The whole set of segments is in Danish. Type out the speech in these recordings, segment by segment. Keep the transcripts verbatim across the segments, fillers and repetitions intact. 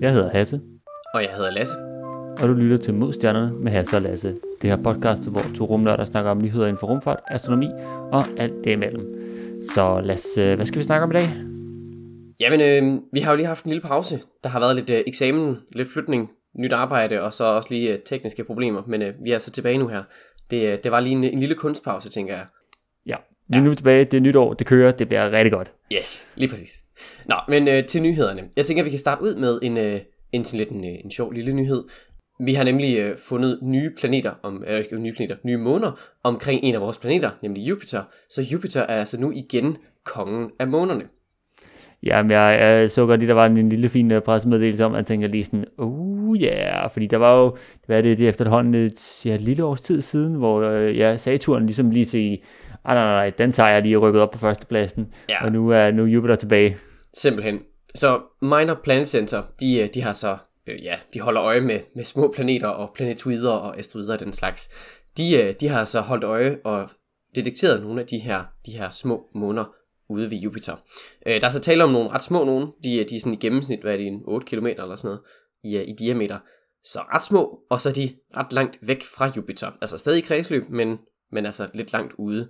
Jeg hedder Hasse. Og jeg hedder Lasse. Og du lytter til Modstjernerne med Hasse og Lasse. Det her podcast, hvor to rumnørder snakker om nyheder inden for rumfart, astronomi og alt det imellem. Så Lasse, hvad skal vi snakke om i dag? Jamen, øh, vi har jo lige haft en lille pause. Der har været lidt øh, eksamen, lidt flytning, nyt arbejde og så også lige øh, tekniske problemer. Men øh, vi er så tilbage nu her. Det, øh, det var lige en, en lille kunstpause, tænker jeg. Ja, vi er ja. nu tilbage. Det er nytår, det kører, det bliver rigtig godt. Yes, lige præcis. Nå, men øh, til nyhederne. Jeg tænker, vi kan starte ud med en, øh, en sådan lidt en, øh, en sjov lille nyhed. Vi har nemlig øh, fundet nye planeter, om, øh, ikke nye planeter, nye måner omkring en af vores planeter, nemlig Jupiter. Så Jupiter er altså nu igen kongen af månerne. Jamen, jeg, jeg så godt lige, der var en, en lille fin pressemeddelelse om, at jeg tænker lige sådan, oh yeah, fordi der var jo, hvad er det, det efterhånden et ja, lille års tid siden, hvor øh, ja, Saturn ligesom lige til, ah nej, nej, den tager jeg lige og rykket op på førstepladsen, ja. og nu er nu Jupiter tilbage. Simpelthen. Så Minor Planet Center, de, de har så, øh, ja, de holder øje med, med små planeter og planetoider og asteroider og den slags. De, de har så holdt øje og detekteret nogle af de her, de her små måner ude ved Jupiter. Øh, der er så tale om nogle ret små nogle. De, de er sådan i gennemsnit, hvad er det, en otte kilometer eller sådan noget i, i diameter. Så ret små, og så er de ret langt væk fra Jupiter. Altså stadig i kredsløb, men, men altså lidt langt ude.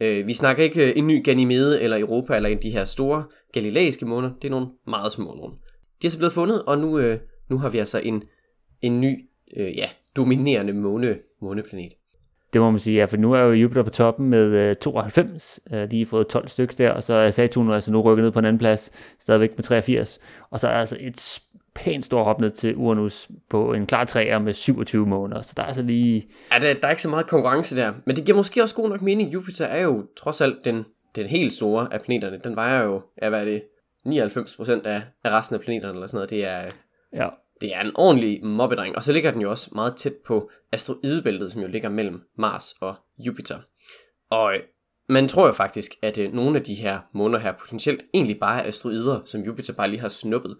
Øh, vi snakker ikke en ny Ganymede eller Europa eller en af de her store galileiske måner. Det er nogle meget små nogle. De er så blevet fundet, og nu, øh, nu har vi altså en, en ny øh, ja, dominerende måne, måneplanet. Det må man sige, ja, for nu er jo Jupiter på toppen med øh, tooghalvfems, øh, de har fået tolv stykker der, og så er Saturn altså nu rykket ned på en anden plads, stadigvæk med treogfirs, og så er altså et pænt stort hop ned til Uranus på en klar træer med syvogtyve måneder, så der er altså lige... Ja, der, der er ikke så meget konkurrence der, men det giver måske også god nok mening. Jupiter er jo trods alt den, den helt store af planeterne, den vejer jo, ja, hvad er det, nioghalvfems procent af, af resten af planeterne eller sådan noget, det er... Ja. Det er en ordentlig mobbedreng, og så ligger den jo også meget tæt på asteroidebæltet, som jo ligger mellem Mars og Jupiter. Og man tror jo faktisk, at nogle af de her måner her potentielt egentlig bare er asteroider, som Jupiter bare lige har snuppet.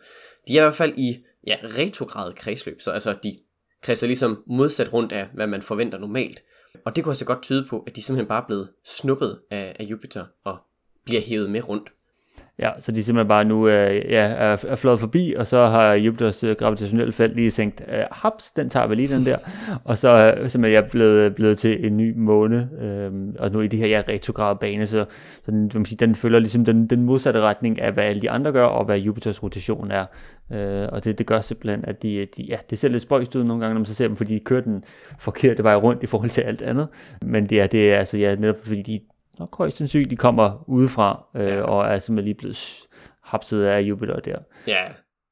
De er i hvert fald i ja, retrograd kredsløb, så altså de kredser ligesom modsat rundt af, hvad man forventer normalt. Og det kunne altså godt tyde på, at de simpelthen bare er blevet snuppet af, af Jupiter og bliver hævet med rundt. Ja, så de simpelthen bare nu øh, ja, er, er flået forbi, og så har Jupiters øh, gravitationelle felt lige tænkt, øh, haps, den tager vi lige den der, og så øh, simpelthen jeg er blevet, blevet til en ny måne, øh, og nu i det her ja, retrograde bane, så, så den, sige, den følger ligesom den, den modsatte retning af, hvad alle de andre gør, og hvad Jupiters rotation er, øh, og det, det gør simpelthen, at de, de, ja, det ser lidt spøjst ud nogle gange, når man så ser dem, fordi de kører den forkerte vej rundt i forhold til alt andet, men det er, det er altså ja, netop fordi de nok højst sandsynligt, de kommer udefra, øh, ja. og er simpelthen lige blevet hapset af Jupiter der. Ja,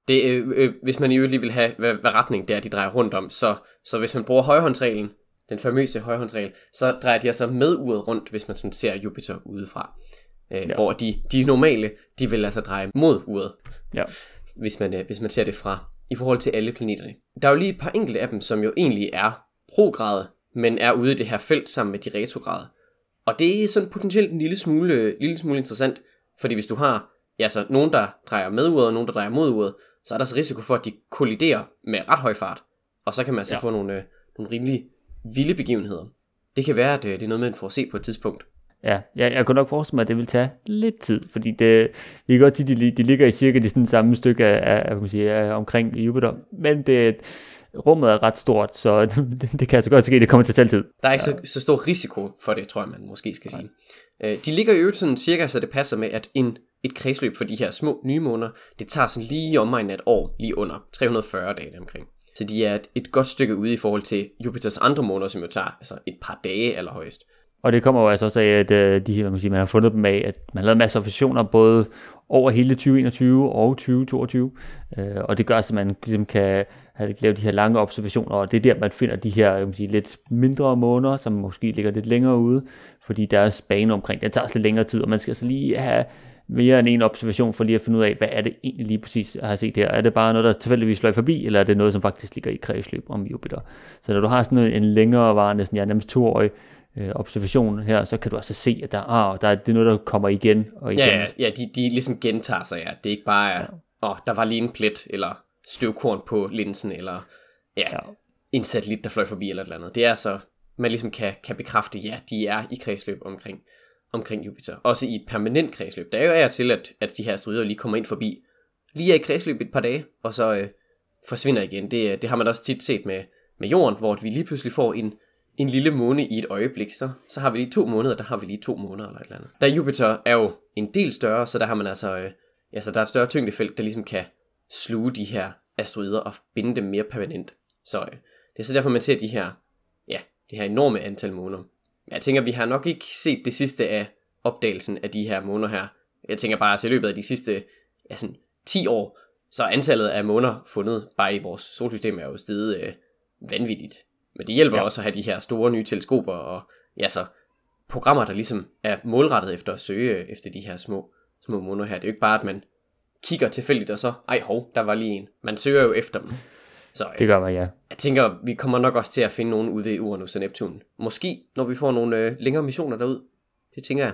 det, øh, øh, hvis man i øvrigt lige vil have, hvad, hvad retning det er, de drejer rundt om, så, så hvis man bruger højhåndsreglen, den famøse højhåndsregel, så drejer de altså med uret rundt, hvis man sådan ser Jupiter udefra. Øh, ja. Hvor de, de normale, de vil altså dreje mod uret, ja. hvis, man, øh, hvis man ser det fra, i forhold til alle planeterne. Der er jo lige et par enkelte af dem, som jo egentlig er prograde, men er ude i det her felt sammen med de retrograde. Og det er sådan potentielt en lille smule, lille smule interessant, fordi hvis du har ja, så nogen, der drejer med uret, og nogen, der drejer mod uret, så er der så risiko for, at de kolliderer med ret høj fart, og så kan man altså ja. få nogle, øh, nogle rimelig vilde begivenheder. Det kan være, at øh, det er noget, man får at se på et tidspunkt. Ja, jeg, jeg kunne nok forestille mig, at det vil tage lidt tid, fordi det, det er godt til, at de, de ligger i cirka det sådan samme stykke af, af, kan man sige, af, omkring Jupiter, men det... rummet er ret stort, så det, det kan altså godt ske, det kommer til at tage tid. Der er ikke så, så stor risiko for det, tror jeg, man måske skal sige. Øh, de ligger jo sådan cirka, så det passer med, at en, et kredsløb for de her små nye måneder, det tager sådan lige omegn af et år, lige under tre hundrede og fyrre dage omkring. Så de er et, et godt stykke ude i forhold til Jupiters andre måneder, som jo tager altså et par dage allerhøjst. Og det kommer jo altså også af, at de, man, sige, man har fundet dem af, at man har lavet masser af observationer både over hele tyve enogtyve og tyve toogtyve, øh, og det gør, så man ligesom kan lave de her lange observationer, og det er der, man finder de her jeg må sige, lidt mindre måneder, som måske ligger lidt længere ude, fordi deres bane omkring, det tager også lidt længere tid, og man skal så lige have mere end en observation for lige at finde ud af, hvad er det egentlig lige præcis, jeg har set her. Er det bare noget, der tilfældigvis fløj forbi, eller er det noget, som faktisk ligger i kredsløb om Jupiter? Så når du har sådan noget, en længere varende, sådan, ja, nærmest toårig, observationen her, så kan du også se, at der, ah, der er det noget, der kommer igen og igen. Ja, ja, ja de, de ligesom gentager sig, ja. Det er ikke bare, at ja. oh, der var lige en plet, eller støvkorn på linsen, eller ja, ja. en satellit, der fløj forbi, eller et eller andet. Det er så, man ligesom kan, kan bekræfte, ja, de er i kredsløb omkring, omkring Jupiter. Også i et permanent kredsløb. Der er jo af til, at, at de her asteroider lige kommer ind forbi. Lige er i kredsløb et par dage, og så, øh, forsvinder igen. Det, det har man også tit set med, med jorden, hvor vi lige pludselig får en, en lille måne i et øjeblik. Så, så har vi lige to måneder, der har vi lige to måneder eller et eller andet. Der Jupiter er jo en del større, så der har man altså, øh, altså der er et større tyngdefelt, der ligesom kan sluge de her asteroider og binde dem mere permanent. Så øh, det er så derfor, man ser de her, ja, de her enorme antal måneder. Jeg tænker, vi har nok ikke set det sidste af opdagelsen af de her måneder her. Jeg tænker bare, at i løbet af de sidste ja, sådan ti år, så antallet af måneder fundet bare i vores solsystem er jo steget øh, vanvittigt. Men det hjælper ja. også at have de her store nye teleskoper og ja, så programmer, der ligesom er målrettet efter at søge efter de her små, små måneder her. Det er jo ikke bare, at man kigger tilfældigt og så, ej hov, der var lige en. Man søger jo efter dem. Så, øh, det gør man, ja. Jeg tænker, vi kommer nok også til at finde nogen ude ved Uranus og Neptun. Måske, når vi får nogle øh, længere missioner derud. Det tænker jeg.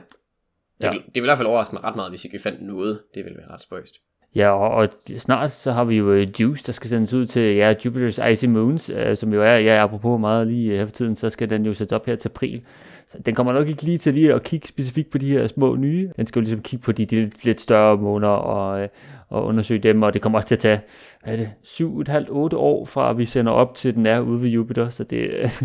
Det, ja. vil, det vil i hvert fald overraske mig ret meget, hvis ikke vi fandt noget. Det vil være ret spøjst. Ja, og, og snart så har vi jo uh, Juice, der skal sendes ud til ja, Jupiters Icy Moons, uh, som jo er, ja, apropos meget lige uh, her for tiden, så skal den jo sætte op her til april. Så den kommer nok ikke lige til lige at kigge specifikt på de her små nye. Den skal jo ligesom kigge på de, de, de lidt større måneder og, uh, og undersøge dem, og det kommer også til at tage, hvad er det, syv, et halvt, otte år fra vi sender op til den er ude ved Jupiter, så det uh,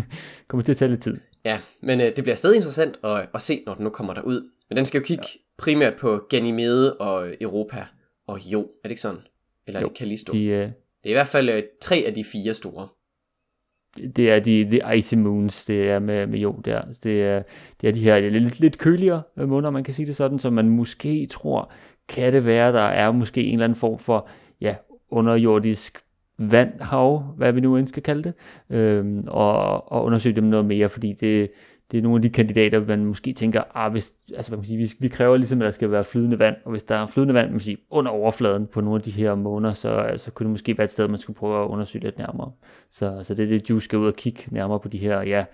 kommer til at tage lidt tid. Ja, men øh, det bliver stadig interessant at, at se, når den nu kommer derud. Men den skal jo kigge ja. primært på Ganymede og Europa og Io, er det ikke sådan? Eller jo, er det Callisto? De, øh... Det er i hvert fald øh, tre af de fire store. Det er de, de Icy Moons, det er med, med Io der. Det er, det er de her lidt, lidt køligere måneder, man kan sige det sådan, som man måske tror, kan det være, der er måske en eller anden form for ja, underjordisk vandhav, hvad vi nu end skal kalde det, øhm, og, og undersøge dem noget mere, fordi det, det er nogle af de kandidater, man måske tænker, ah, hvis, altså, hvad man siger, vi, vi kræver ligesom, at der skal være flydende vand, og hvis der er flydende vand man siger, under overfladen på nogle af de her måneder, så altså, kunne det måske være et sted, man skulle prøve at undersøge lidt nærmere. Så, så det er det, Juice skal ud og kigge nærmere på de her ja,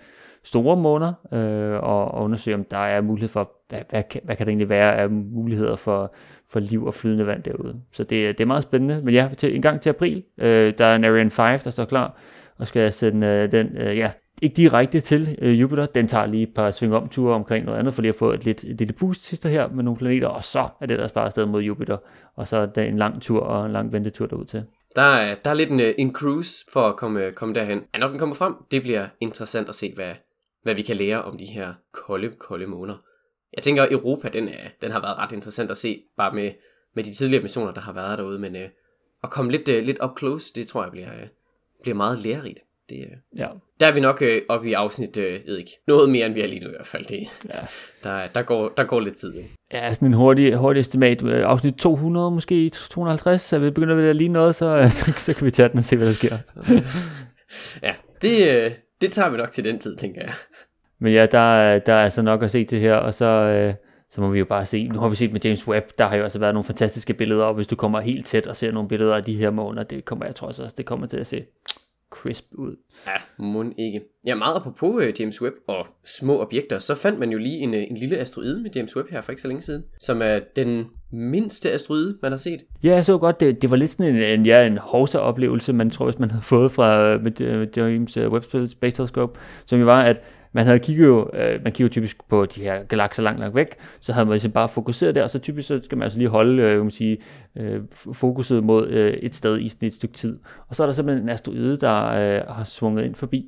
store måneder, øh, og, og undersøge, om der er mulighed for, hvad, hvad, kan, hvad kan der egentlig være af muligheder for, for liv og flydende vand derude. Så det, det er meget spændende. Men ja, til, en gang til april, øh, der er en Ariane fem, der står klar, og skal sende øh, den, øh, ja, ikke direkte til øh, Jupiter. Den tager lige et par svingomture omkring noget andet, for lige at få et lidt et lille boost sidste her med nogle planeter, og så er det ellers bare afsted mod Jupiter, og så er der en lang tur og en lang ventetur derud til. Der er, der er lidt en, en cruise for at komme, komme derhen. Ja, når den kommer frem, det bliver interessant at se, hvad, hvad vi kan lære om de her kolde, kolde måneder. Jeg tænker, at Europa, den, er, den har været ret interessant at se, bare med, med de tidligere missioner, der har været derude, men øh, at komme lidt, øh, lidt up close, det tror jeg bliver, øh, bliver meget lærerigt. Det, øh. ja. Der er vi nok øh, oppe i afsnit, øh, jeg ved ikke, noget mere end vi er lige nu i hvert fald. Det. Ja. Der, der, går, der går lidt tid. Ja, sådan en hurtig, hurtig estimat, afsnit to hundrede måske, to hundrede og halvtreds, så vi begynder vi at ligne noget, så, så, så kan vi tage den og se, hvad der sker. Ja, det, øh, det tager vi nok til den tid, tænker jeg. Men ja, der, der er altså nok at se det her, og så, øh, så må vi jo bare se. Nu har vi set med James Webb, der har jo altså været nogle fantastiske billeder, og hvis du kommer helt tæt og ser nogle billeder af de her måneder, det kommer jeg tror også, det kommer til at se crisp ud. Ja, mon ikke. Ja, meget apropos øh, James Webb og små objekter, så fandt man jo lige en, en lille asteroide med James Webb her for ikke så længe siden, som er den mindste asteroide, man har set. Ja, jeg så godt, det, det var lidt sådan en, en, ja, en hovsa-oplevelse, man tror, hvis man havde fået fra med, med James Webb Space Telescope, som jo var, at Man havde kigget jo, øh, man kigger typisk på de her galakser langt, langt væk, så havde man ligesom bare fokuseret der, og så typisk så skal man altså lige holde, øh, man sige, øh, fokuset mod øh, et sted i sådan et stykke tid. Og så er der simpelthen en asteroide, der øh, har svunget ind forbi.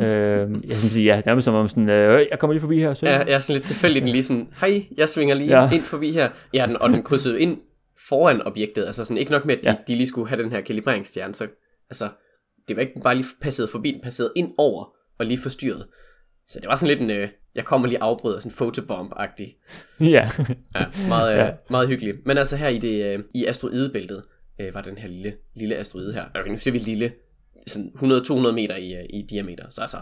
øh, jeg kan sige, ja, nærmest som om sådan, øh, jeg kommer lige forbi her. Så. Ja, jeg er sådan lidt tilfældig, den lige sådan, hej, jeg svinger lige ja. ind forbi her. Ja, den, og den krydsede ind foran objektet, altså sådan ikke nok med, at de, ja. de lige skulle have den her kalibreringsstjerne, så altså, det var ikke bare lige passeret forbi, den passede ind over og lige forstyrret. Så det var sådan lidt en, øh, jeg kommer lige afbryder, sådan photobomb-agtig. Ja. ja, meget, øh, ja. meget hyggeligt. Men altså her i det øh, i asteroidebæltet øh, var den her lille, lille asteroide her. Okay, nu siger vi lille, sådan hundrede til to hundrede meter i, øh, i diameter. Så altså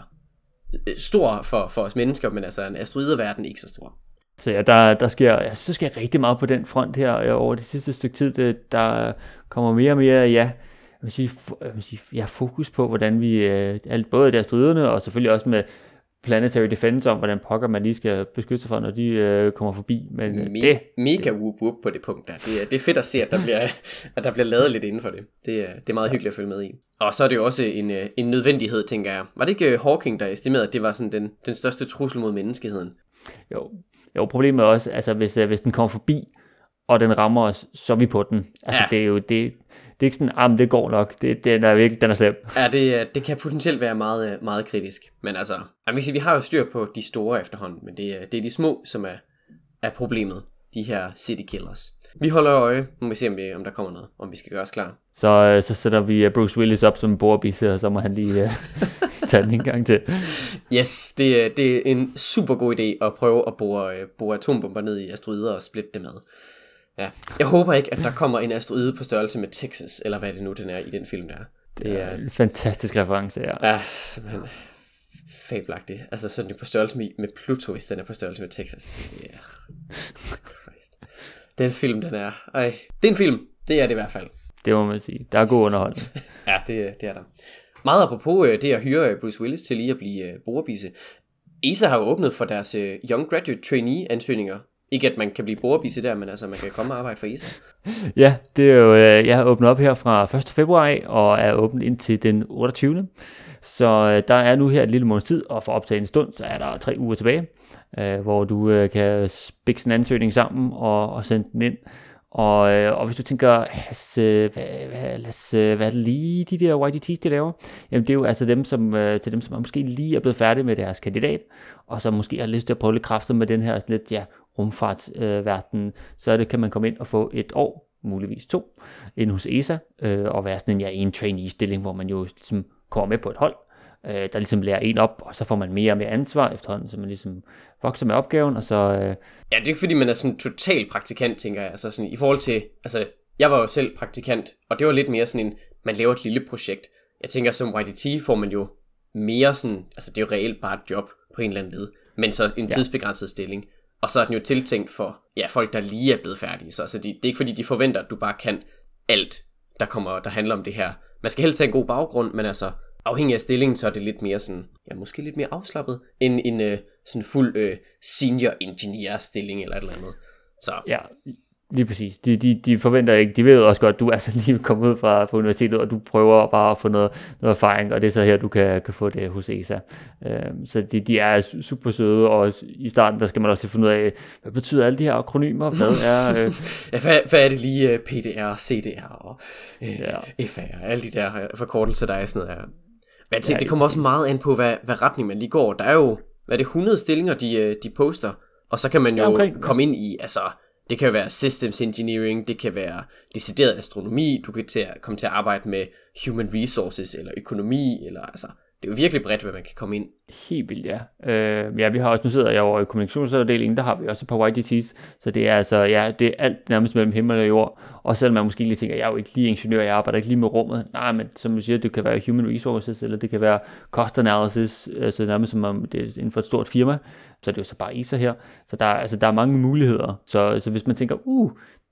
øh, stor for, for os mennesker, men altså en asteroideverden ikke så stor. Så ja, der, der sker, jeg synes, der sker rigtig meget på den front her over det sidste stykke tid. Det, der kommer mere og mere, ja. Jeg vil sige, jeg vil sige, jeg har fokus på, hvordan vi, øh, både de asteroiderne og selvfølgelig også med planetary defense om, hvordan pokker man lige skal beskytte sig fra, når de øh, kommer forbi. Men Me- det, mega whoop whoop på det punkt der. Det er, det er fedt at se, at der bliver, at der bliver lavet lidt inden for det. Det er, det er meget ja. hyggeligt at følge med i. Og så er det jo også en, en nødvendighed, tænker jeg. Var det ikke Hawking, der estimerede, at det var sådan den, den største trussel mod menneskeheden? Jo, jo problemet er også, altså hvis, hvis den kommer forbi, og den rammer os, så er vi på den. Altså, ja. det er jo, det, det er ikke sådan, ah, det går nok, det, den er virkelig, den er slem. Ja, det, det kan potentielt være meget, meget kritisk, men altså, vi har jo styr på de store efterhånden, men det, det er de små, som er, er problemet, de her city killers. Vi holder øje, må vi se, om, vi, om der kommer noget, om vi skal gøre os klar. Så, så sætter vi Bruce Willis op som en borebisse, og så må han lige uh, tage den en gang til. Yes, det, det er en super god idé at prøve at bore, bore atombomber ned i asteroider og splitte dem ad. Ja. Jeg håber ikke, at der kommer en asteroide på størrelse med Texas, eller hvad det nu den er i den film der. Det, det er, er en fantastisk reference, ja. Ja, simpelthen fabelagtigt. Altså sådan på størrelse med, med Pluto, i stedet på størrelse med Texas. Det er... Den film, den er... Ej. Det er en film. Det er det i hvert fald. Det må man sige. Der er god underholdning. Ja, det, det er der. Meget apropos det at hyre Bruce Willis til lige at blive borebisse. E S A har jo åbnet for deres Young Graduate Trainee-ansøgninger. Ikke at man kan blive borebisse der, men altså man kan komme og arbejde for E S A. Ja, det er jo... Jeg har åbnet op her fra første februar og er åbent indtil den otteogtyvende Så der er nu her et lille måneds tid, og for optagen stund, så er der tre uger tilbage. Øh, hvor du øh, kan spikse en ansøgning sammen og, og sende den ind. Og, øh, og hvis du tænker, øh, hvad, hvad, os, øh, hvad er det lige de der Y G T's, de laver? Jamen det er jo altså dem, som, øh, til dem, som måske lige er blevet færdige med deres kandidat, og som måske har lyst til at prøve lidt kræfter med den her lidt, ja, rumfartsverden. Øh, så det, kan man komme ind og få et år, muligvis to, ind hos E S A, øh, og være sådan en, ja, en trainee-stilling, hvor man jo ligesom kommer med på et hold, der ligesom lærer en op, og så får man mere og mere ansvar efterhånden, så man ligesom vokser med opgaven, og så... Øh... Ja, det er ikke fordi, man er sådan total praktikant, tænker jeg, altså sådan i forhold til, altså jeg var jo selv praktikant, og det var lidt mere sådan en, man laver et lille projekt. Jeg tænker, som Y D T får man jo mere sådan, altså det er jo reelt bare et job på en eller anden led, men så en ja. tidsbegrænset stilling, og så er den jo tiltænkt for, ja, folk, der lige er blevet færdige, så altså, det, det er ikke fordi, de forventer, at du bare kan alt, der kommer, der handler om det her. Man skal helst have en god baggrund, men altså... Afhængig af stillingen, så er det lidt mere sådan, ja, måske lidt mere afslappet, end en øh, sådan fuld øh, senior engineer stilling eller et eller andet. Så. Ja, lige præcis. De, de, de forventer ikke, de ved også godt, at du er så lige kommet ud fra, fra universitetet, og du prøver bare at få noget, noget erfaring, og det er så her, du kan, kan få det hos E S A. Øh, så de, de er super søde, og i starten, der skal man også lige finde ud af, hvad betyder alle de her akronymer? Hvad er, øh... ja, hvad, hvad er det lige, P D R, C D R og øh, ja. F A R, alle de der forkortelser, der er sådan noget her. Men jeg tænker, det kommer også meget an på, hvad, hvad retning man lige går. Der er jo, hvad er det, hundrede stillinger, de, de poster, og så kan man jo ja, okay. komme ind i, altså, det kan være systems engineering, det kan være decideret astronomi, du kan til at, komme til at arbejde med human resources, eller økonomi, eller altså, det er jo virkelig bredt, hvad man kan komme ind. Helt vildt, ja. Øh, ja, vi har også, nu sidder jeg over i kommunikationsafdelingen, der har vi også et par Y G T's, så det er altså, ja, det er alt nærmest mellem himmel og jord, og selvom man måske lige tænker, jeg er jo ikke lige ingeniør, jeg arbejder ikke lige med rummet, nej, men som du siger, det kan være human resources, eller det kan være cost analysis, altså nærmest som om det er inden for et stort firma, så det er jo så bare E S A her, så der, altså, der er mange muligheder, så, så hvis man tænker, uh,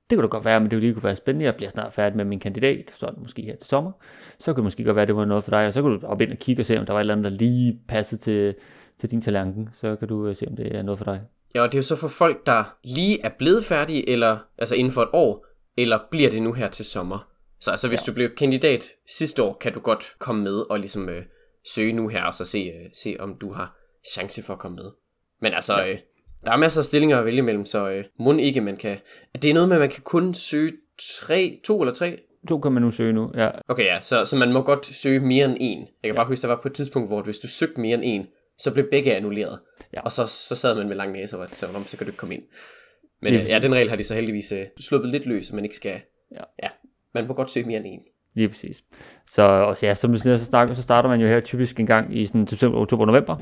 det kunne da godt være, men det ville lige kunne være spændende. Jeg bliver snart færdig med min kandidat, så er det måske her til sommer. Så kunne det måske godt være, det var noget for dig, og så kan du op ind og kigge og se, om der var et eller andet, der lige passede til, til din talenten. Så kan du se, om det er noget for dig. Ja, og det er jo så for folk, der lige er blevet færdige, eller altså inden for et år, eller bliver det nu her til sommer. Så altså, hvis ja. du blev kandidat sidste år, kan du godt komme med og ligesom øh, søge nu her, og så se, øh, se, om du har chance for at komme med. Men altså... Ja. Øh, Der er masser af stillinger at vælge mellem, så øh, mon ikke, man kan... Det er noget med, at man kan kun søge tre, to eller tre? To kan man nu søge nu, ja. Okay, ja, så, så man må godt søge mere end en. Jeg kan ja. bare huske, der var på et tidspunkt, hvor hvis du søgte mere end en, så blev begge annulleret. Ja. Og så, så sad man med lang næse og sagde, så kan du ikke komme ind. Men øh, ja, den regel har de så heldigvis øh, sluppet lidt løs, så man ikke skal... Ja. ja, man må godt søge mere end en. Lige præcis. Så også, ja, som så snakker, så starter man jo her typisk en gang i sådan september, oktober, november,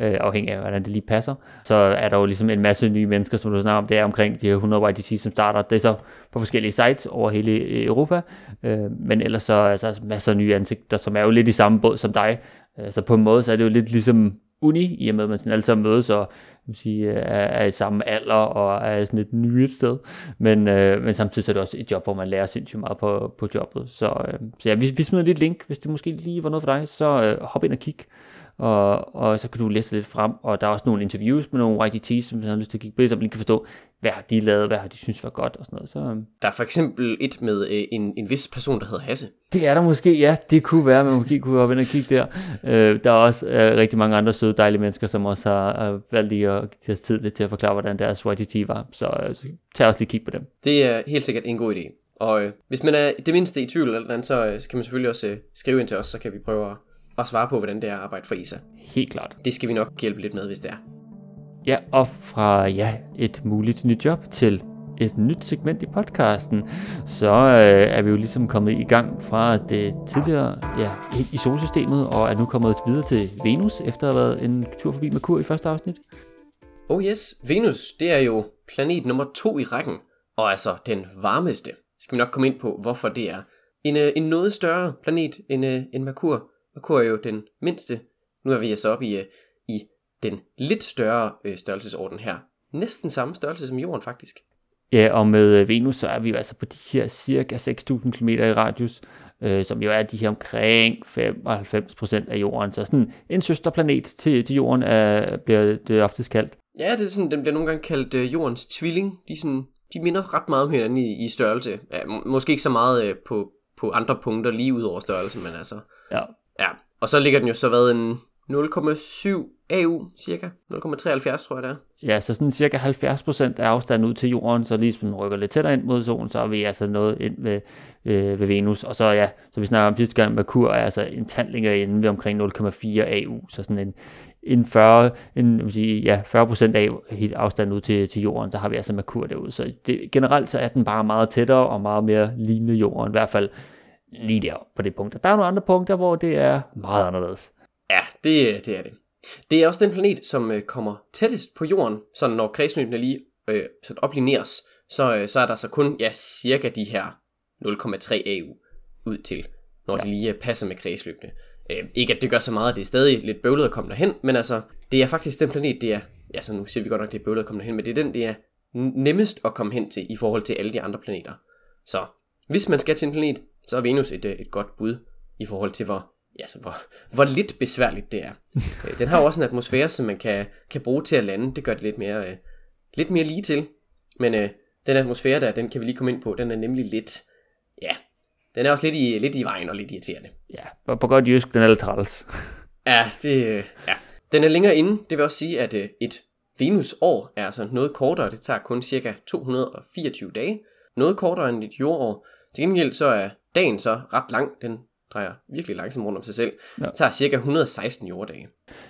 øh, afhængig af hvordan det lige passer. Så er der jo ligesom en masse nye mennesker, som du snakker om, det er omkring de her hundrede Y G T's, som starter. Det er så på forskellige sites over hele Europa, øh, men ellers så er der masser af nye ansigter, som er jo lidt i samme båd som dig. Så på en måde så er det jo lidt ligesom uni, i og med at man sådan alle sammen mødes og sige, er i samme alder og er sådan et nyt sted, men, øh, men samtidig så er det også et job, hvor man lærer sindssygt meget på, på jobbet, så, øh, så ja, vi, vi smider lidt link, hvis det måske lige var noget for dig, så øh, hop ind og kig, og, og så kan du læse lidt frem, og der er også nogle interviews med nogle Y T T's, som jeg har lyst til at kigge på, så man lige kan forstå, hvad har de lavet, hvad har de synes var godt og sådan noget. Så, der er for eksempel et med øh, en, en vis person, der hedder Hasse. Det er der måske, ja, det kunne være, man måske kunne hoppe ind og kigge der. Øh, der er også øh, rigtig mange andre søde, dejlige mennesker, som også har øh, valgt lige at give tid lidt til at forklare, hvordan deres Y T T var, så, øh, så tag også lige kig på dem. Det er helt sikkert en god idé. Og øh, hvis man er det mindste i tvivl eller andet, så øh, kan man selvfølgelig også øh, skrive ind til os, så kan vi prøve at, at svare på, hvordan det er at arbejde for E S A. Helt klart. Det skal vi nok hjælpe lidt med, hvis det er. Ja, og fra ja, et muligt nyt job til et nyt segment i podcasten, så øh, er vi jo ligesom kommet i gang fra det tidligere ja, i solsystemet, og er nu kommet videre til Venus, efter at have været en tur forbi Merkur i første afsnit. Oh yes, Venus, det er jo planet nummer to i rækken, og altså den varmeste. Skal vi nok komme ind på, hvorfor det er. En, øh, en noget større planet end, øh, end Merkur. Merkur er jo den mindste. Nu er vi altså oppe i, øh, i den lidt større øh, størrelsesorden her. Næsten samme størrelse som Jorden faktisk. Ja, og med Venus så er vi jo altså på de her cirka seks tusind kilometer i radius, øh, som jo er de her omkring femoghalvfems procent af Jorden. Så sådan en søsterplanet til, til Jorden er, bliver det oftest kaldt. Ja, det er sådan, den bliver nogle gange kaldt øh, Jordens tvilling. De sådan... De minder ret meget om hinanden i, i størrelse. Ja, må- måske ikke så meget øh, på, på andre punkter lige ud over størrelse, men altså... Ja. Ja, og så ligger den jo så været en nul komma syv A U, cirka. nul komma treoghalvfjerds, tror jeg, det er. Ja, så sådan cirka halvfjerds procent af afstanden ud til Jorden, så ligesom den rykker lidt tættere ind mod solen, så er vi altså noget ind ved, øh, ved Venus. Og så ja, så vi snakker om sidste gang, Merkur er altså en tandlinger inde ved omkring nul komma fire A U, så sådan en... En fyrre, en, jeg vil sige, ja, fyrre procent af afstanden ud til, til Jorden, så har vi altså Merkur derude. Så det, generelt så er den bare meget tættere og meget mere lignende Jorden, i hvert fald lige der på det punkt. Der er nogle andre punkter, hvor det er meget anderledes. Ja, det, det er det. Det er også den planet, som kommer tættest på Jorden, så når kredsløbene lige øh, oplineres, så, øh, så er der så kun ja, cirka de her nul komma tre A U ud til, når ja. De lige passer med kredsløbene. Øh, ikke at det gør så meget, det er stadig lidt bøvlet at komme derhen, men altså, det er faktisk den planet, det er, ja, så nu siger vi godt nok, det er bøvlet at komme derhen, men det er den, det er nemmest at komme hen til i forhold til alle de andre planeter. Så hvis man skal til en planet, så er Venus et, et godt bud i forhold til, hvor, ja, så hvor, hvor lidt besværligt det er. Øh, den har jo også en atmosfære, som man kan, kan bruge til at lande, det gør det lidt mere, øh, lidt mere lige til, men øh, den atmosfære der, den kan vi lige komme ind på, den er nemlig lidt, ja... Den er også lidt i, lidt i vejen og lidt irriterende. Ja, på godt jysk, den er lidt træls. Ja, det, ja, den er længere inde. Det vil også sige, at et Venus-år er altså noget kortere. Det tager kun ca. to hundrede og fireogtyve dage. Noget kortere end et jordår. Til gengæld så er dagen så ret lang. Den drejer virkelig langsomt rundt om sig selv. Ja. Det tager ca. et hundrede og seksten jorddage.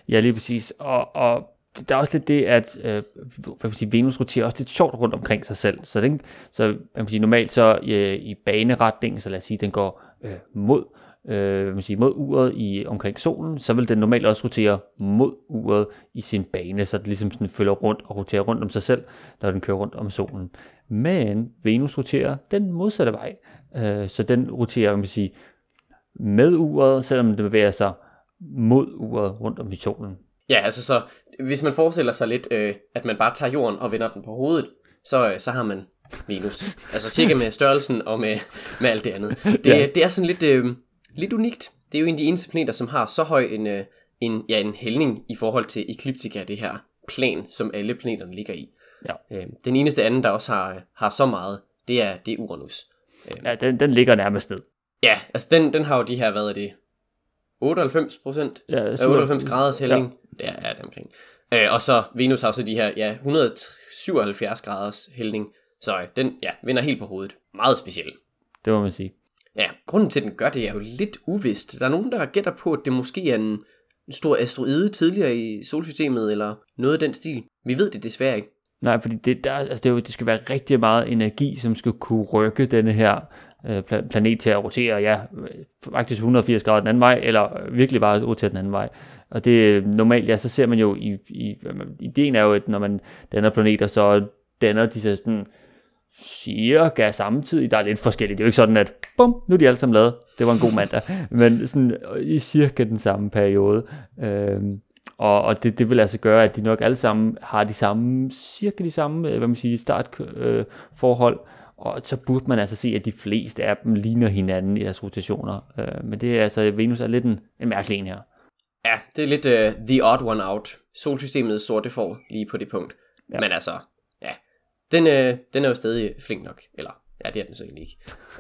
Ja, lige præcis. Og... og der er også lidt det, at øh, hvad man siger, Venus roterer også lidt sjovt rundt omkring sig selv. Så, den, så man siger, normalt så øh, i baneretningen, så lad os sige, den går øh, mod, øh, man siger, mod uret i, omkring solen, så vil den normalt også rotere mod uret i sin bane, så den ligesom sådan følger rundt og roterer rundt om sig selv, når den kører rundt om solen. Men Venus roterer den modsatte vej, øh, så den roterer man siger, med uret, selvom den bevæger sig mod uret rundt om i solen. Ja, altså så... Hvis man forestiller sig lidt, øh, at man bare tager jorden og vender den på hovedet, så, øh, så har man Venus. Altså cirka med størrelsen og med, med alt det andet. Det, ja. Det er sådan lidt, øh, lidt unikt. Det er jo en af de eneste planeter, som har så høj en, øh, en, ja, en hældning i forhold til ekliptika, det her plan, som alle planeterne ligger i. Ja. Øh, den eneste anden, der også har, har så meget, det er, det er Uranus. Øh, ja, den, den ligger nærmest ned. Ja, altså den, den har jo de her, hvad er det? otteoghalvfems procent? Ja, otteoghalvfems graders hældning. Ja. Der er det omkring. Øh, og så Venus har så de her ja, et hundrede og syvoghalvfjerds graders hældning, så øh, den ja, vender helt på hovedet. Meget speciel. Det må man sige. Ja, grunden til, at den gør det, er jo lidt uvist. Der er nogen, der gætter på, at det måske er en stor asteroide tidligere i solsystemet, eller noget af den stil. Vi ved det desværre ikke. Nej, fordi det, der, altså det, jo, det skal være rigtig meget energi, som skal kunne rykke denne her øh, planet til at rotere, ja, faktisk et hundrede og firs grader den anden vej, eller virkelig bare rotere den anden vej. Og det normalt, ja, så ser man jo, i, i, ideen er jo, at når man danner planeter, så danner de så sådan cirka samtidig. Der er lidt forskelligt. Det er jo ikke sådan, at bum, nu er de alle sammen lavet. Det var en god mandag. Men sådan i cirka den samme periode. Øhm, og og det, det vil altså gøre, at de nok alle sammen har de samme, cirka de samme, hvad man siger, startforhold. Øh, og så burde man altså se, at de fleste af dem ligner hinanden i deres rotationer. Øh, men det er altså, Venus er lidt en, en mærkelig en her. Ja, det er lidt uh, the odd one out. Solsystemet sorte får lige på det punkt. Ja. Men altså, ja, den, øh, den er jo stadig flink nok. Eller, ja, det er den så egentlig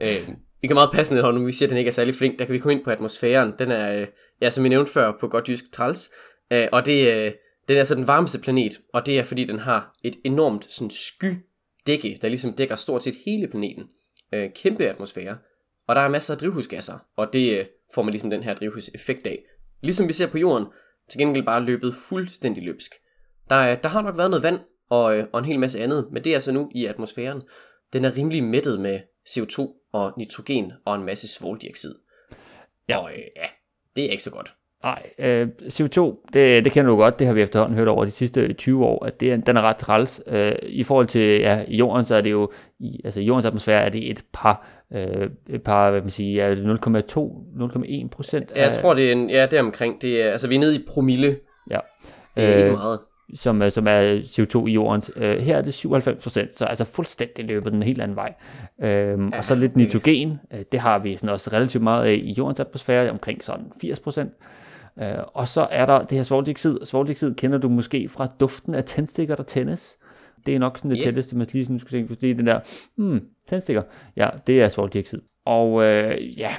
ikke. øh, vi kan meget passende holde nu, vi siger, at den ikke er særlig flink. Der kan vi komme ind på atmosfæren. Den er, øh, ja, som jeg nævnte før, på godt jysk træls. Øh, og det, øh, den er så den varmeste planet. Og det er, fordi den har et enormt sådan, skydække, der ligesom dækker stort set hele planeten. Øh, kæmpe atmosfære. Og der er masser af drivhusgasser. Og det øh, får man ligesom den her drivhuseffekt af. Ligesom vi ser på jorden, til gengæld bare løbet fuldstændig løbsk. Der, der har nok været noget vand og, og en hel masse andet, men det er altså nu i atmosfæren. Den er rimelig mættet med C O to og nitrogen og en masse svovldioxid. Ja. Og øh, ja, det er ikke så godt. Nej, øh, C O to, det, det kender du godt, det har vi efterhånden hørt over de sidste tyve år, at det, den er ret træls. Øh, I forhold til ja, jorden, så er det jo, i, altså i jordens atmosfære er det et par, øh, et par hvad man siger, nul komma to til nul komma en procent. Ja, jeg tror det er, en, ja, det er omkring, det er, altså vi er nede i promille, ja. Det er øh, ikke meget. Som, som er C O to i jordens. Øh, her er det syvoghalvfems procent, så altså fuldstændig løber den en helt anden vej. Øhm, ja, og så lidt nitrogen, øh, det har vi sådan også relativt meget af i jordens atmosfære, omkring sådan firs procent. Øh, og så er der det her svovldioxid. Svovldioxid kender du måske fra duften af tændstikker, der tændes. Det er nok sådan det yeah. tætteste, man lige sådan skulle tænke på. Det er den der, hmm, tændstikker. Ja, det er svovldioxid. Og øh, ja,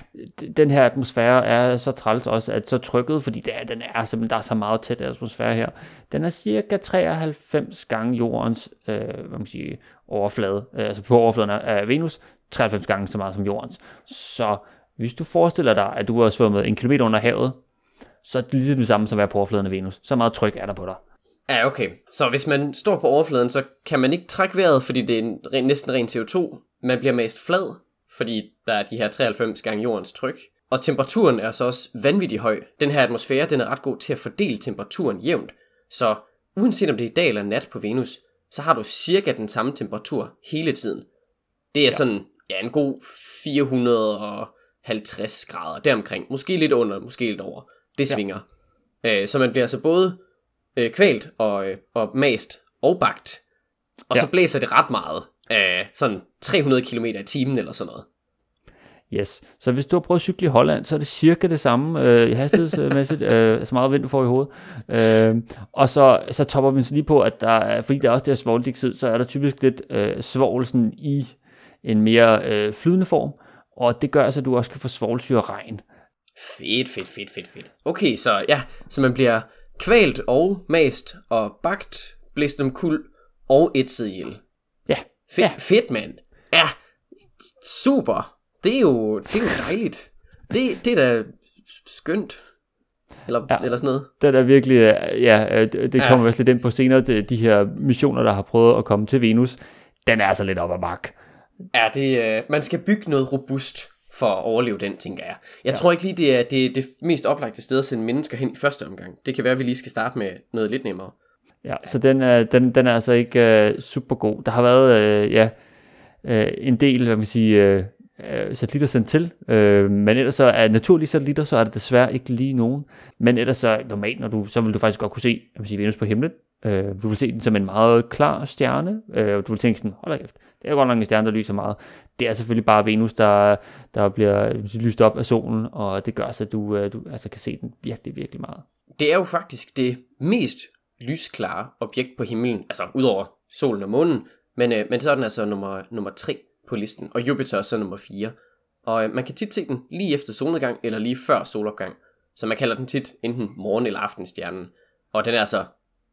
den her atmosfære er så træls også, at så trykket, fordi det er, den er simpelthen, der er så meget tæt atmosfære her. Den er cirka treoghalvfems gange jordens øh, hvad man siger, overflade, øh, altså på overfladen af Venus, treoghalvfems gange så meget som jordens. Så hvis du forestiller dig, at du har svømmet en kilometer under havet, så er det ligesom det samme som at være på overfladen af Venus. Så meget tryk er der på dig. Ja, okay. Så hvis man står på overfladen, så kan man ikke trække vejret, fordi det er en ren, næsten ren C O to. Man bliver mest flad, fordi der er de her treoghalvfems gange jordens tryk. Og temperaturen er så også vanvittigt høj. Den her atmosfære, den er ret god til at fordele temperaturen jævnt. Så uanset om det er dag eller nat på Venus, så har du cirka den samme temperatur hele tiden. Det er ja. sådan ja, en god fire hundrede og halvtreds grader deromkring. Måske lidt under, måske lidt over. Det svinger. Ja. Øh, så man bliver altså både øh, kvalt og, øh, og mast og bagt. Og ja. så blæser det ret meget. Øh, sådan tre hundrede kilometer i timen eller sådan noget. Yes. Så hvis du har prøvet at cykle i Holland, så er det cirka det samme øh, i hastighedsmæssigt. øh, så meget vind du får i hovedet. Øh, og så, så topper man så lige på, at der, fordi der er også det her svovldioxid, så er der typisk lidt øh, svovlsen i en mere øh, flydende form. Og det gør altså, at du også kan få svovlsyreregn. Fedt, fedt, fedt, fedt, fedt. Okay, så ja, så man bliver kvalt og mast og bagt, blæst om kul og ætset ihjel. Ja. Fedt, ja. fedt mand. Ja, super. Det er jo, det er jo dejligt. det, det er da skønt. Eller, ja, eller sådan noget. Det er da virkelig, ja, det kommer ja. også lidt ind på senere, de her missioner, der har prøvet at komme til Venus, den er altså lidt op ad bakke. Ja, det, man skal bygge noget robust for at overleve den, tænker jeg. Jeg ja. tror ikke lige, det er det, det mest oplagte sted at sende mennesker hen i første omgang. Det kan være, at vi lige skal starte med noget lidt nemmere. Ja, så den er, den, den er altså ikke uh, super god. Der har været uh, ja, uh, en del, hvad man siger, uh, uh, satellitter sendt til, uh, men ellers så er naturlige satellitter, så er det desværre ikke lige nogen. Men ellers så normalt, når du, så vil du faktisk godt kunne se hvad man siger, Venus på himlen. Uh, du vil se den som en meget klar stjerne, uh, du vil tænke sådan, hold da kæft. Det er godt nok en stjerne, der lyser meget. Det er selvfølgelig bare Venus, der, der bliver lyst op af solen, og det gør så, at du, du altså kan se den virkelig, virkelig meget. Det er jo faktisk det mest lysklare objekt på himlen, altså udover solen og månen, men, øh, men så er den altså nummer, nummer tre på listen, og Jupiter er så nummer fire. Og øh, man kan tit se den lige efter solnedgang, eller lige før solopgang, så man kalder den tit enten morgen- eller aftenstjernen, og den er altså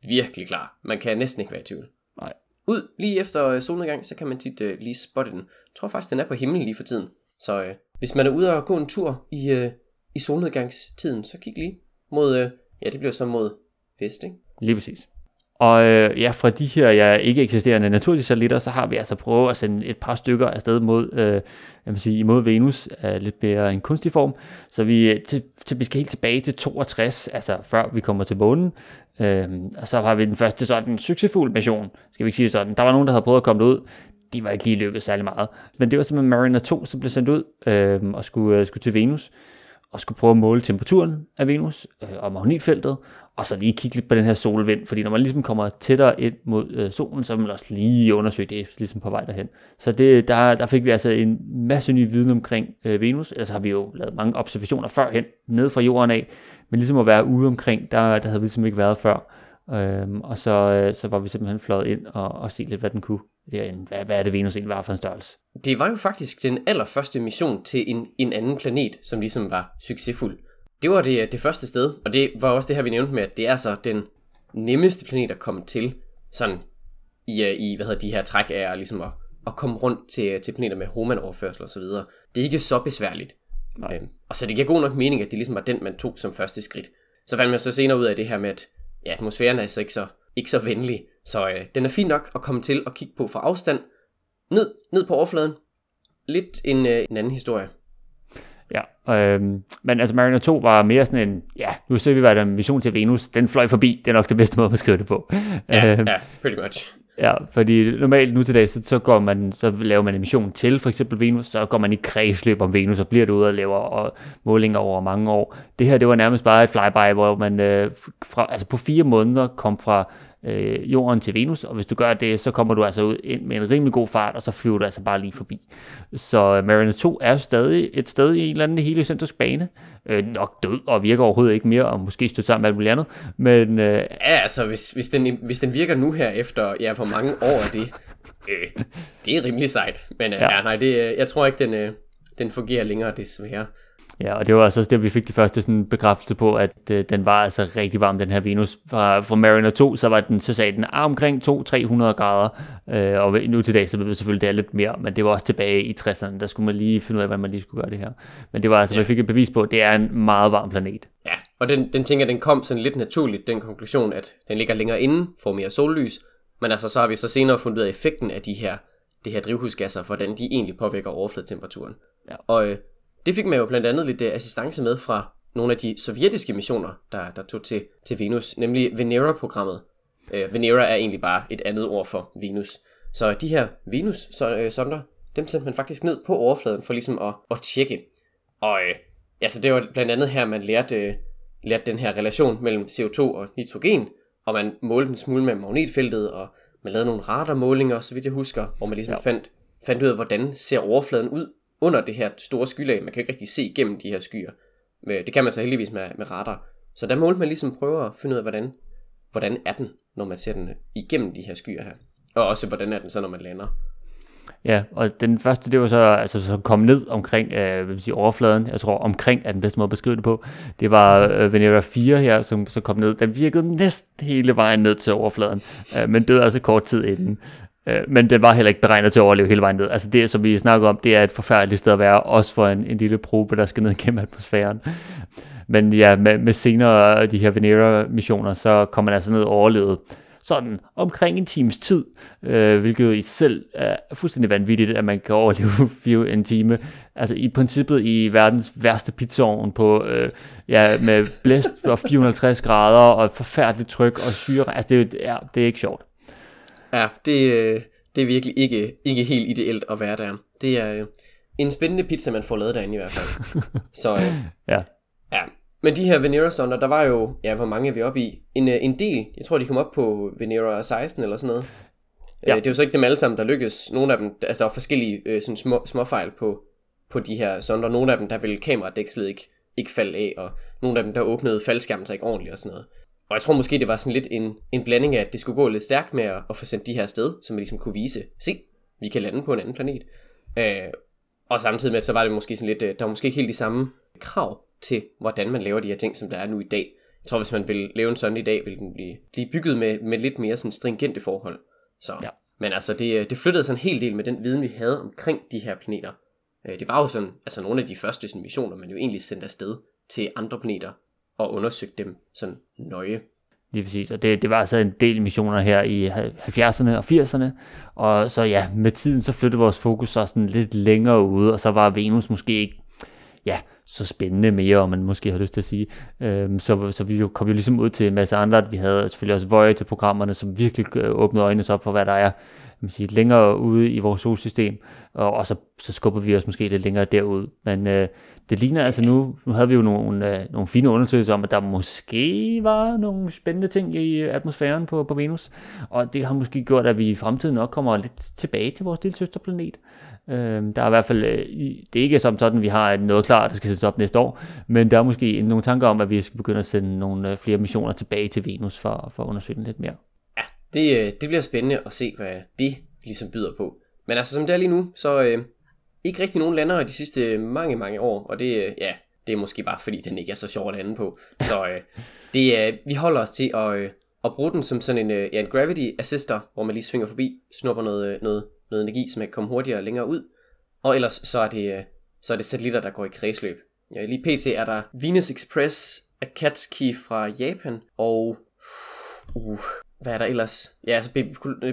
virkelig klar. Man kan næsten ikke være i tvivl. Nej. Ud lige efter solnedgang, så kan man tit øh, lige spotte den. Jeg tror faktisk, den er på himlen lige for tiden. Så øh, hvis man er ude og gå en tur i, øh, i solnedgangstiden, så kig lige mod, øh, ja det bliver så mod vest, ikke? Lige præcis. Og øh, ja, fra de her ja, ikke eksisterende naturlige satellitter, så har vi altså prøvet at sende et par stykker afsted mod, øh, jeg må sige, imod Venus, øh, lidt mere en kunstig form. Så vi, til, til, vi skal helt tilbage til toogtres, altså før vi kommer til månen. Øhm, og så har vi den første sådan succesfuld mission, skal vi ikke sige sådan. Der var nogen, der havde prøvet at komme ud. De var ikke lige lykkedes særlig meget. Men det var simpelthen Mariner to, som blev sendt ud øhm, og skulle, øh, skulle til Venus. og skulle prøve at måle temperaturen af Venus øh, og magnetfeltet, og så lige kigge lidt på den her solvind, fordi når man ligesom kommer tættere ind mod øh, solen, så vil man også lige undersøge det ligesom på vej derhen. Så det, der, der fik vi altså en masse ny viden omkring øh, Venus, ellers har vi jo lavet mange observationer førhen, nede fra jorden af, men ligesom at være ude omkring, der, der havde vi simpelthen ikke været før, øhm, og så, øh, så var vi simpelthen fløjet ind og, og se lidt, hvad den kunne. Hvad, hvad er det Venus egentlig var for en størrelse? Det var jo faktisk den allerførste mission til en, en anden planet, som ligesom var succesfuld. Det var det, det første sted, og det var også det her, vi nævnte med, at det er så den nemmeste planet at komme til, sådan i, i hvad hedder de her træk af ligesom at, at komme rundt til, til planeter med Hohmann-overførsel og så videre. Det er ikke så besværligt. Øhm, og så det giver god nok mening, at det ligesom var den, man tog som første skridt. Så fandt man så senere ud af det her med, at ja, atmosfæren er altså ikke så, ikke så venlig, så øh, den er fin nok at komme til at kigge på fra afstand, ned, ned på overfladen. Lidt en, øh, en anden historie. Ja, øhm, men altså Mariner to var mere sådan en, ja, nu ser vi, hvad der en mission til Venus, den fløj forbi, det er nok det bedste måde, man skriver det på. Ja, øhm, ja, pretty much. Ja, fordi normalt nu til dag, så, så, går man, så laver man en mission til for eksempel Venus, så går man i kredsløb om Venus, og bliver derude og laver og målinger over mange år. Det her, det var nærmest bare et flyby, hvor man øh, fra, altså på fire måneder kom fra Øh, jorden til Venus, og hvis du gør det, så kommer du altså ud ind med en rimelig god fart, og så flyver du altså bare lige forbi. Så Mariner to er stadig et sted i en eller anden heliocentrisk bane, øh, nok død og virker overhovedet ikke mere, og måske stødt sammen med alt muligt andet, men øh, ja, altså, hvis, hvis, den, hvis den virker nu her efter, ja, for mange år af det, øh, det er rimelig sejt, men øh, ja. Ja, nej, det, jeg tror ikke, den, øh, den fungerer længere desværre. Ja, og det var altså også det, vi fik de første sådan bekræftelse på, at øh, den var altså rigtig varm, den her Venus. Fra, fra Mariner to, så var den, så sagde den ah, omkring to til tre hundrede grader, øh, og nu til dag, så ved vi selvfølgelig, det er lidt mere, men det var også tilbage i tresserne, der skulle man lige finde ud af, hvordan man lige skulle gøre det her. Men det var altså, ja. Vi fik et bevis på, at det er en meget varm planet. Ja, og den, den tænker, den kom sådan lidt naturligt, den konklusion, at den ligger længere inde, får mere sollys, men altså, så har vi så senere fundet ud af effekten af de her, de her drivhusgasser, hvordan de egentlig påvirker overfladetemperaturen. Ja. Og øh, det fik man jo blandt andet lidt assistance med fra nogle af de sovjetiske missioner, der, der tog til, til Venus, nemlig Venera-programmet. Øh, Venera er egentlig bare et andet ord for Venus. Så de her Venus-sonder, dem sendte man faktisk ned på overfladen for ligesom at, at tjekke. Og øh, altså det var blandt andet her, man lærte, øh, lærte den her relation mellem C O to og nitrogen, og man målte en smule med magnetfeltet, og man lavede nogle radarmålinger, så vidt jeg husker, hvor man ligesom ja. fandt, fandt ud af, hvordan ser overfladen ud under det her store skylag. Man kan ikke rigtig se igennem de her skyer. Det kan man så heldigvis med, med radar. Så der målte man ligesom prøver at finde ud af, hvordan, hvordan er den, når man ser den igennem de her skyer her. Og også, hvordan er den så, når man lander. Ja, og den første, det var så, altså, så kom ned omkring øh, vil sige, overfladen. Jeg tror, omkring er den bedste måde at beskrive det på. Det var øh, Venera fire her, som så kom ned. Den virkede næsten hele vejen ned til overfladen, øh, men døde altså kort tid inden. Men den var heller ikke beregnet til at overleve hele vejen ned. Altså det, som vi snakker om, det er et forfærdeligt sted at være, også for en, en lille probe, der skal ned gennem atmosfæren. Men ja, med, med senere de her Venera-missioner, så kom man altså ned og overlevede sådan omkring en times tid, øh, hvilket i selv er fuldstændig vanvittigt, at man kan overleve en time. Altså i princippet i verdens værste pizzaovn på, øh, ja, med blæst og fire hundrede og halvtreds grader og forfærdeligt tryk og syre. Altså det, ja, det er ikke sjovt. Ja, det, det er virkelig ikke, ikke helt ideelt at være der. Det er en spændende pizza, man får lavet derinde i hvert fald. Så øh, ja. ja. Men de her Venera-sonder, der var jo, ja, hvor mange er vi oppe i? En, en del, jeg tror, de kom op på Venera seksten eller sådan noget. Ja. Det er jo så ikke dem alle sammen, der lykkes. Nogle af dem, altså der er forskellige sådan små, småfejl på, på de her sonder. Nogle af dem, der ville kameradækslet ikke, ikke falde af, og nogle af dem, der åbnede faldskærmen sig ikke ordentligt og sådan noget. Og jeg tror måske, det var sådan lidt en, en blanding af, at det skulle gå lidt stærkt med at, at få sendt de her sted, som man ligesom kunne vise, se, vi kan lande på en anden planet. Øh, og samtidig med, så var det måske sådan lidt, der var måske ikke helt de samme krav til, hvordan man laver de her ting, som der er nu i dag. Jeg tror, hvis man ville lave en sådan i dag, ville den blive, blive bygget med, med lidt mere sådan stringente forhold. Så, ja. Men altså, det, det flyttede sådan en hel del med den viden, vi havde omkring de her planeter. Øh, det var jo sådan, altså nogle af de første sådan, missioner, man jo egentlig sendte afsted til andre planeter, og undersøgte dem sådan nøje. Lige præcis, og det, det var altså en del missioner her i halvfjerdserne og firserne, og så ja, med tiden så flyttede vores fokus så sådan lidt længere ude, og så var Venus måske ikke, ja, så spændende mere, om man måske har lyst til at sige. Øhm, så, så vi kom jo ligesom ud til en masse andre, at vi havde selvfølgelig også Voyager-programmerne, som virkelig åbnede øjnene op for, hvad der er man siger, længere ude i vores solsystem, og, og så, så skubber vi os måske lidt længere derud. Men øh, det ligner altså nu, nu havde vi jo nogle, øh, nogle fine undersøgelser om, at der måske var nogle spændende ting i atmosfæren på, på Venus, og det har måske gjort, at vi i fremtiden nok kommer lidt tilbage til vores lille søsterplanet. Øh, der er i hvert fald, øh, det er ikke som sådan, vi har noget klar, der skal sættes op næste år, men der er måske nogle tanker om, at vi skal begynde at sende nogle øh, flere missioner tilbage til Venus for, for at undersøge den lidt mere. Det, det bliver spændende at se, hvad det ligesom byder på. Men altså, som det er lige nu, så øh, ikke rigtig nogen lander de sidste mange, mange år. Og det, øh, ja, det er måske bare, fordi den ikke er så sjov at lande på. Så øh, det, øh, vi holder os til at, øh, at bruge den som sådan en, øh, en gravity assister, hvor man lige svinger forbi, snupper noget, noget, noget energi, så man kan komme hurtigere og længere ud. Og ellers så er det, øh, så er det satellitter, der går i kredsløb. Ja, lige pt. Er der Venus Express, Akatsuki fra Japan og... Uh, Hvad er der ellers? Ja, altså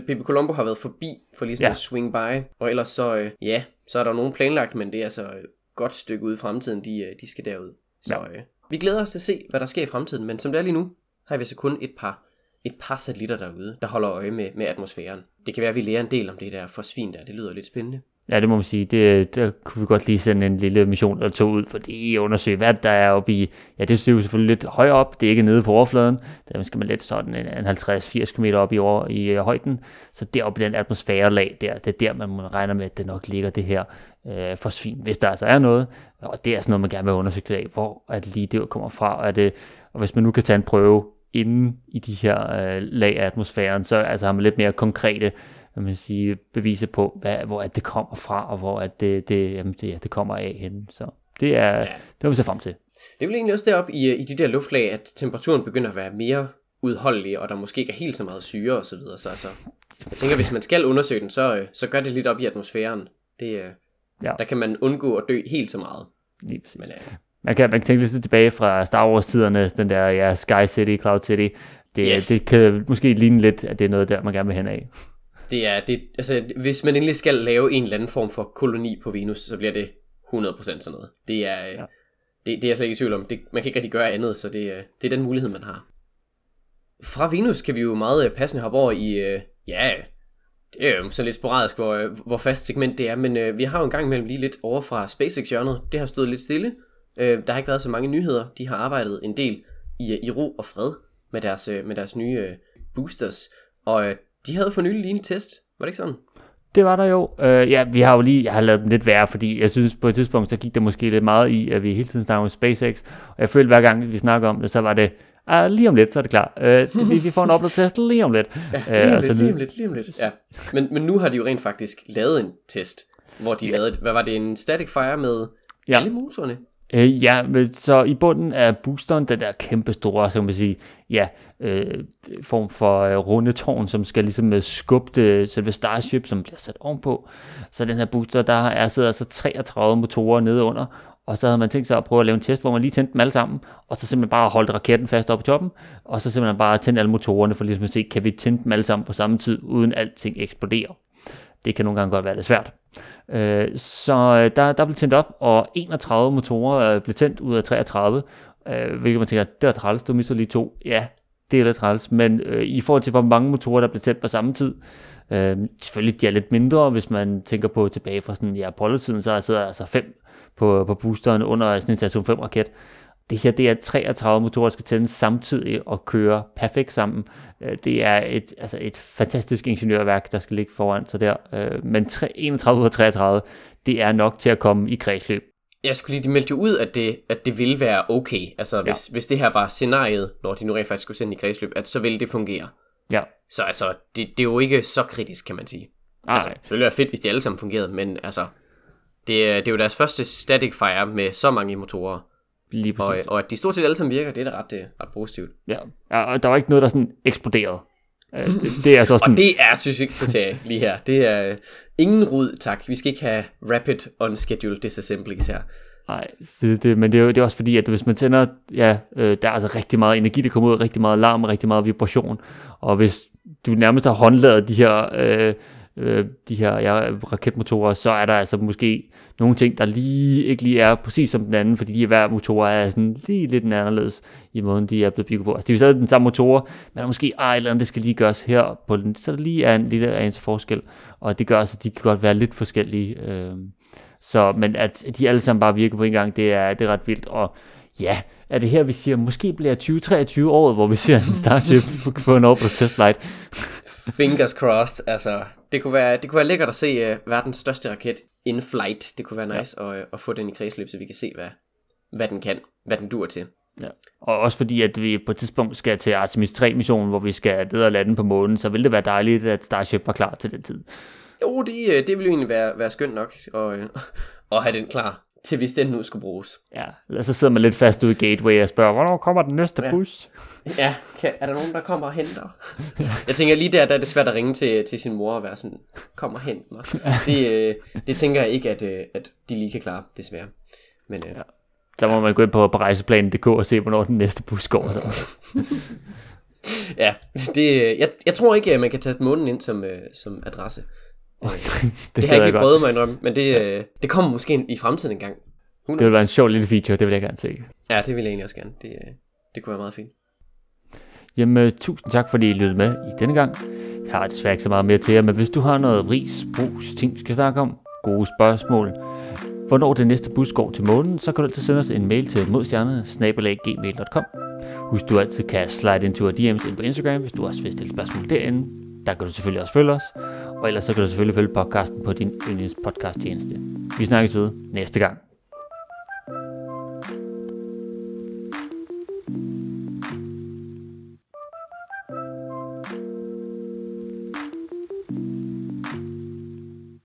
Bepi Colombo har været forbi for lige sådan ja. at swing by. Og ellers så, øh, ja, så er der nogen planlagt, men det er altså et godt stykke ude i fremtiden, de, de skal derud. Så ja. øh, vi glæder os til at se, hvad der sker i fremtiden, men som det er lige nu, har vi så kun et par, et par satellitter derude, der holder øje med, med atmosfæren. Det kan være, at vi lærer en del om det der forsvin der, det lyder lidt spændende. Ja, det må man sige. Det, der kunne vi godt lige sende en lille mission eller to ud, fordi undersøge, hvad der er oppe i... Ja, det er jo selvfølgelig lidt højere op. Det er ikke nede på overfladen. Der skal man lidt sådan en halvtreds til firs kilometer op i, over, i højden. Så deroppe i den atmosfærelag der, det er der, man regner med, at det nok ligger det her øh, forsvin, hvis der altså er noget. Og det er sådan noget, man gerne vil undersøge af, hvor at lige det kommer fra. Og, det, og hvis man nu kan tage en prøve inde i de her øh, lag af atmosfæren, så altså, har man lidt mere konkrete... man sige, bevise på, hvad, hvor at det kommer fra, og hvor at det, det, jamen det, ja, det kommer af henne. Så det er, ja. det har vi så frem til. Det er vel egentlig også deroppe i, i de der luftlag, at temperaturen begynder at være mere udholdelig, og der måske ikke er helt så meget syre og så videre. Så altså, jeg tænker, hvis man skal undersøge den, så, så gør det lidt op i atmosfæren. Det, ja. Der kan man undgå at dø helt så meget. Lige præcis. Men, ja. man, kan, man kan tænke lidt tilbage fra Star Wars-tiderne, den der ja, Sky City, Cloud City. Det, yes. det kan måske ligne lidt, at det er noget der, man gerne vil hen af. Det er, det, altså, hvis man endelig skal lave en eller anden form for koloni på Venus, så bliver det hundrede procent sådan noget. Det er, ja. det, det er jeg slet ikke i tvivl om. Det, man kan ikke rigtig gøre andet, så det, det er den mulighed, man har. Fra Venus kan vi jo meget passende hoppe over i, ja, det er jo sådan lidt sporadisk, hvor, hvor fast segment det er, men vi har jo en gang imellem lige lidt over fra SpaceX-hjørnet. Det har stået lidt stille. Der har ikke været så mange nyheder. De har arbejdet en del i, i ro og fred med deres, med deres nye boosters, og de havde for nylig lige en test, var det ikke sådan? Det var der jo. Øh, ja, vi har jo lige, jeg har lavet dem lidt værre, fordi jeg synes på et tidspunkt, så gik det måske lidt meget i, at vi hele tiden snakker om SpaceX, og jeg følte hver gang, vi snakker om det, så var det, ah, lige om lidt, så er det klar. Øh, det, vi får en upload-test lige om lidt. Ja, lige om lidt, øh, lige om lidt, lige om lidt. Ja. Men, men nu har de jo rent faktisk lavet en test, hvor de ja. lavede, hvad var det, en static fire med ja. alle motorerne? Øh, ja, så i bunden er boosteren den der kæmpe store, så kan man sige, ja, øh, form for øh, runde tårn, som skal ligesom skubbe det, selve Starship, som bliver sat ovenpå. Så den her booster, der er sidder altså treogtredive motorer nede under, og så havde man tænkt sig at prøve at lave en test, hvor man lige tændte dem alle sammen, og så simpelthen bare holdt raketten fast oppe i toppen, og så simpelthen bare tændte alle motorerne, for ligesom at se, kan vi tænde dem alle sammen på samme tid, uden alting eksploderer. Det kan nogle gange godt være lidt svært. Øh, så der, der blev tændt op, og enogtredive motorer øh, blev tændt ud af treogtredive, øh, hvilket man tænker, det var træls, du mister lige to. Ja, det er lidt træls, men øh, i forhold til, hvor mange motorer, der blev tændt på samme tid, øh, selvfølgelig de er lidt mindre, hvis man tænker på tilbage fra sådan, ja, Apollo-tiden, så sidder der altså fem på, på boosteren under sådan en Saturn fem-raket. Det her, det er treogtredive motorer, der skal tændes samtidig og køre perfekt sammen. Det er et, altså et fantastisk ingeniørværk, der skal ligge foran sig der. Men enogtredive ud af treogtredive, det er nok til at komme i kredsløb. Jeg skulle lige melde ud, at det, at det ville være okay. Altså hvis, ja. hvis det her var scenariet, når de nu rent faktisk skulle sende i kredsløb, at så ville det fungere. Ja. Så altså, det, det er jo ikke så kritisk, kan man sige. Ej. Altså, det ville være fedt, hvis de alle sammen fungerede, men altså, det, det er jo deres første static fire med så mange motorer. Og, og at de stort set alle sammen virker, det er da ret, ret positivt. Ja, og der var ikke noget, der sådan eksploderede. Det, det er så sådan... og det er, synes jeg, kriterie lige her. Det er ingen rod, tak. Vi skal ikke have rapid unscheduled disassemblies her. Nej, det, det, men det er, jo, det er også fordi, at hvis man tænder, ja, øh, der er altså rigtig meget energi, der kommer ud, rigtig meget larm, rigtig meget vibration. Og hvis du nærmest har håndlaget de her... Øh, øh, de her ja, raketmotorer, så er der altså måske nogle ting, der lige ikke lige er præcis som den anden, fordi de hver motorer er sådan lige lidt anderledes i måden, de er blevet bygget på. Altså det er jo stadig den samme motorer, men der måske ah, eller andet, det skal lige gøres her på den, så der lige er en lille anelse forskel, og det gør så, at de kan godt være lidt forskellige. Øh, så, men at de alle sammen bare virker på en gang, det er, det er ret vildt, og ja, er det her, vi siger, måske bliver tyve treogtyve året, hvor vi ser en Starship på en orbital test flight. Fingers crossed, altså. Det kunne være, det kunne være lækkert at se uh, verdens største raket in flight. Det kunne være nice ja. at, at få den i kredsløb, så vi kan se, hvad, hvad den kan, hvad den dur til. Ja. Og også fordi, at vi på et tidspunkt skal til Artemis tre missionen, hvor vi skal ned og lande på månen, så ville det være dejligt, at Starship var klar til den tid. Jo, det, det ville jo egentlig være, være skønt nok at, at have den klar. Til hvis den nu skulle bruges. Ja, eller så sidder man lidt fast ude i Gateway og spørger, hvornår kommer den næste ja. bus? Ja, kan, er der nogen, der kommer og henter? Jeg tænker lige der, der er det svært at ringe til, til sin mor og være sådan, kom og hent mig. Ja. Det, det tænker jeg ikke, at, at de lige kan klare, desværre. Men, ja. Så må ja. man gå ind på rejseplanen punktum d k og se, hvornår den næste bus går. Ja, det, jeg, jeg tror ikke, at man kan tage månen ind som, som adresse. Okay. det, det har jeg ikke prøvet mig indrømme, men det, ja. øh, det kommer måske i fremtiden engang. Det vil være en sjov lille feature, det vil jeg gerne se. Ja, det vil jeg egentlig også gerne. Det, det kunne være meget fint. Jamen, tusind tak, fordi I lyttede med i denne gang. Jeg har desværre ikke så meget mere til jer, men hvis du har noget ris, brus, ting, vi skal snakke om, gode spørgsmål, hvornår det næste bus går til månen, så kan du altid sende os en mail til modstjernerne snabel-a gmail punktum com. Husk, du altid kan slide into our D M's ind på Instagram, hvis du også vil stille spørgsmål derinde. Der kan du selvfølgelig også følge os. Og ellers så kan du selvfølgelig følge podcasten på din yndlingspodcast tjeneste. Vi snakkes ved næste gang.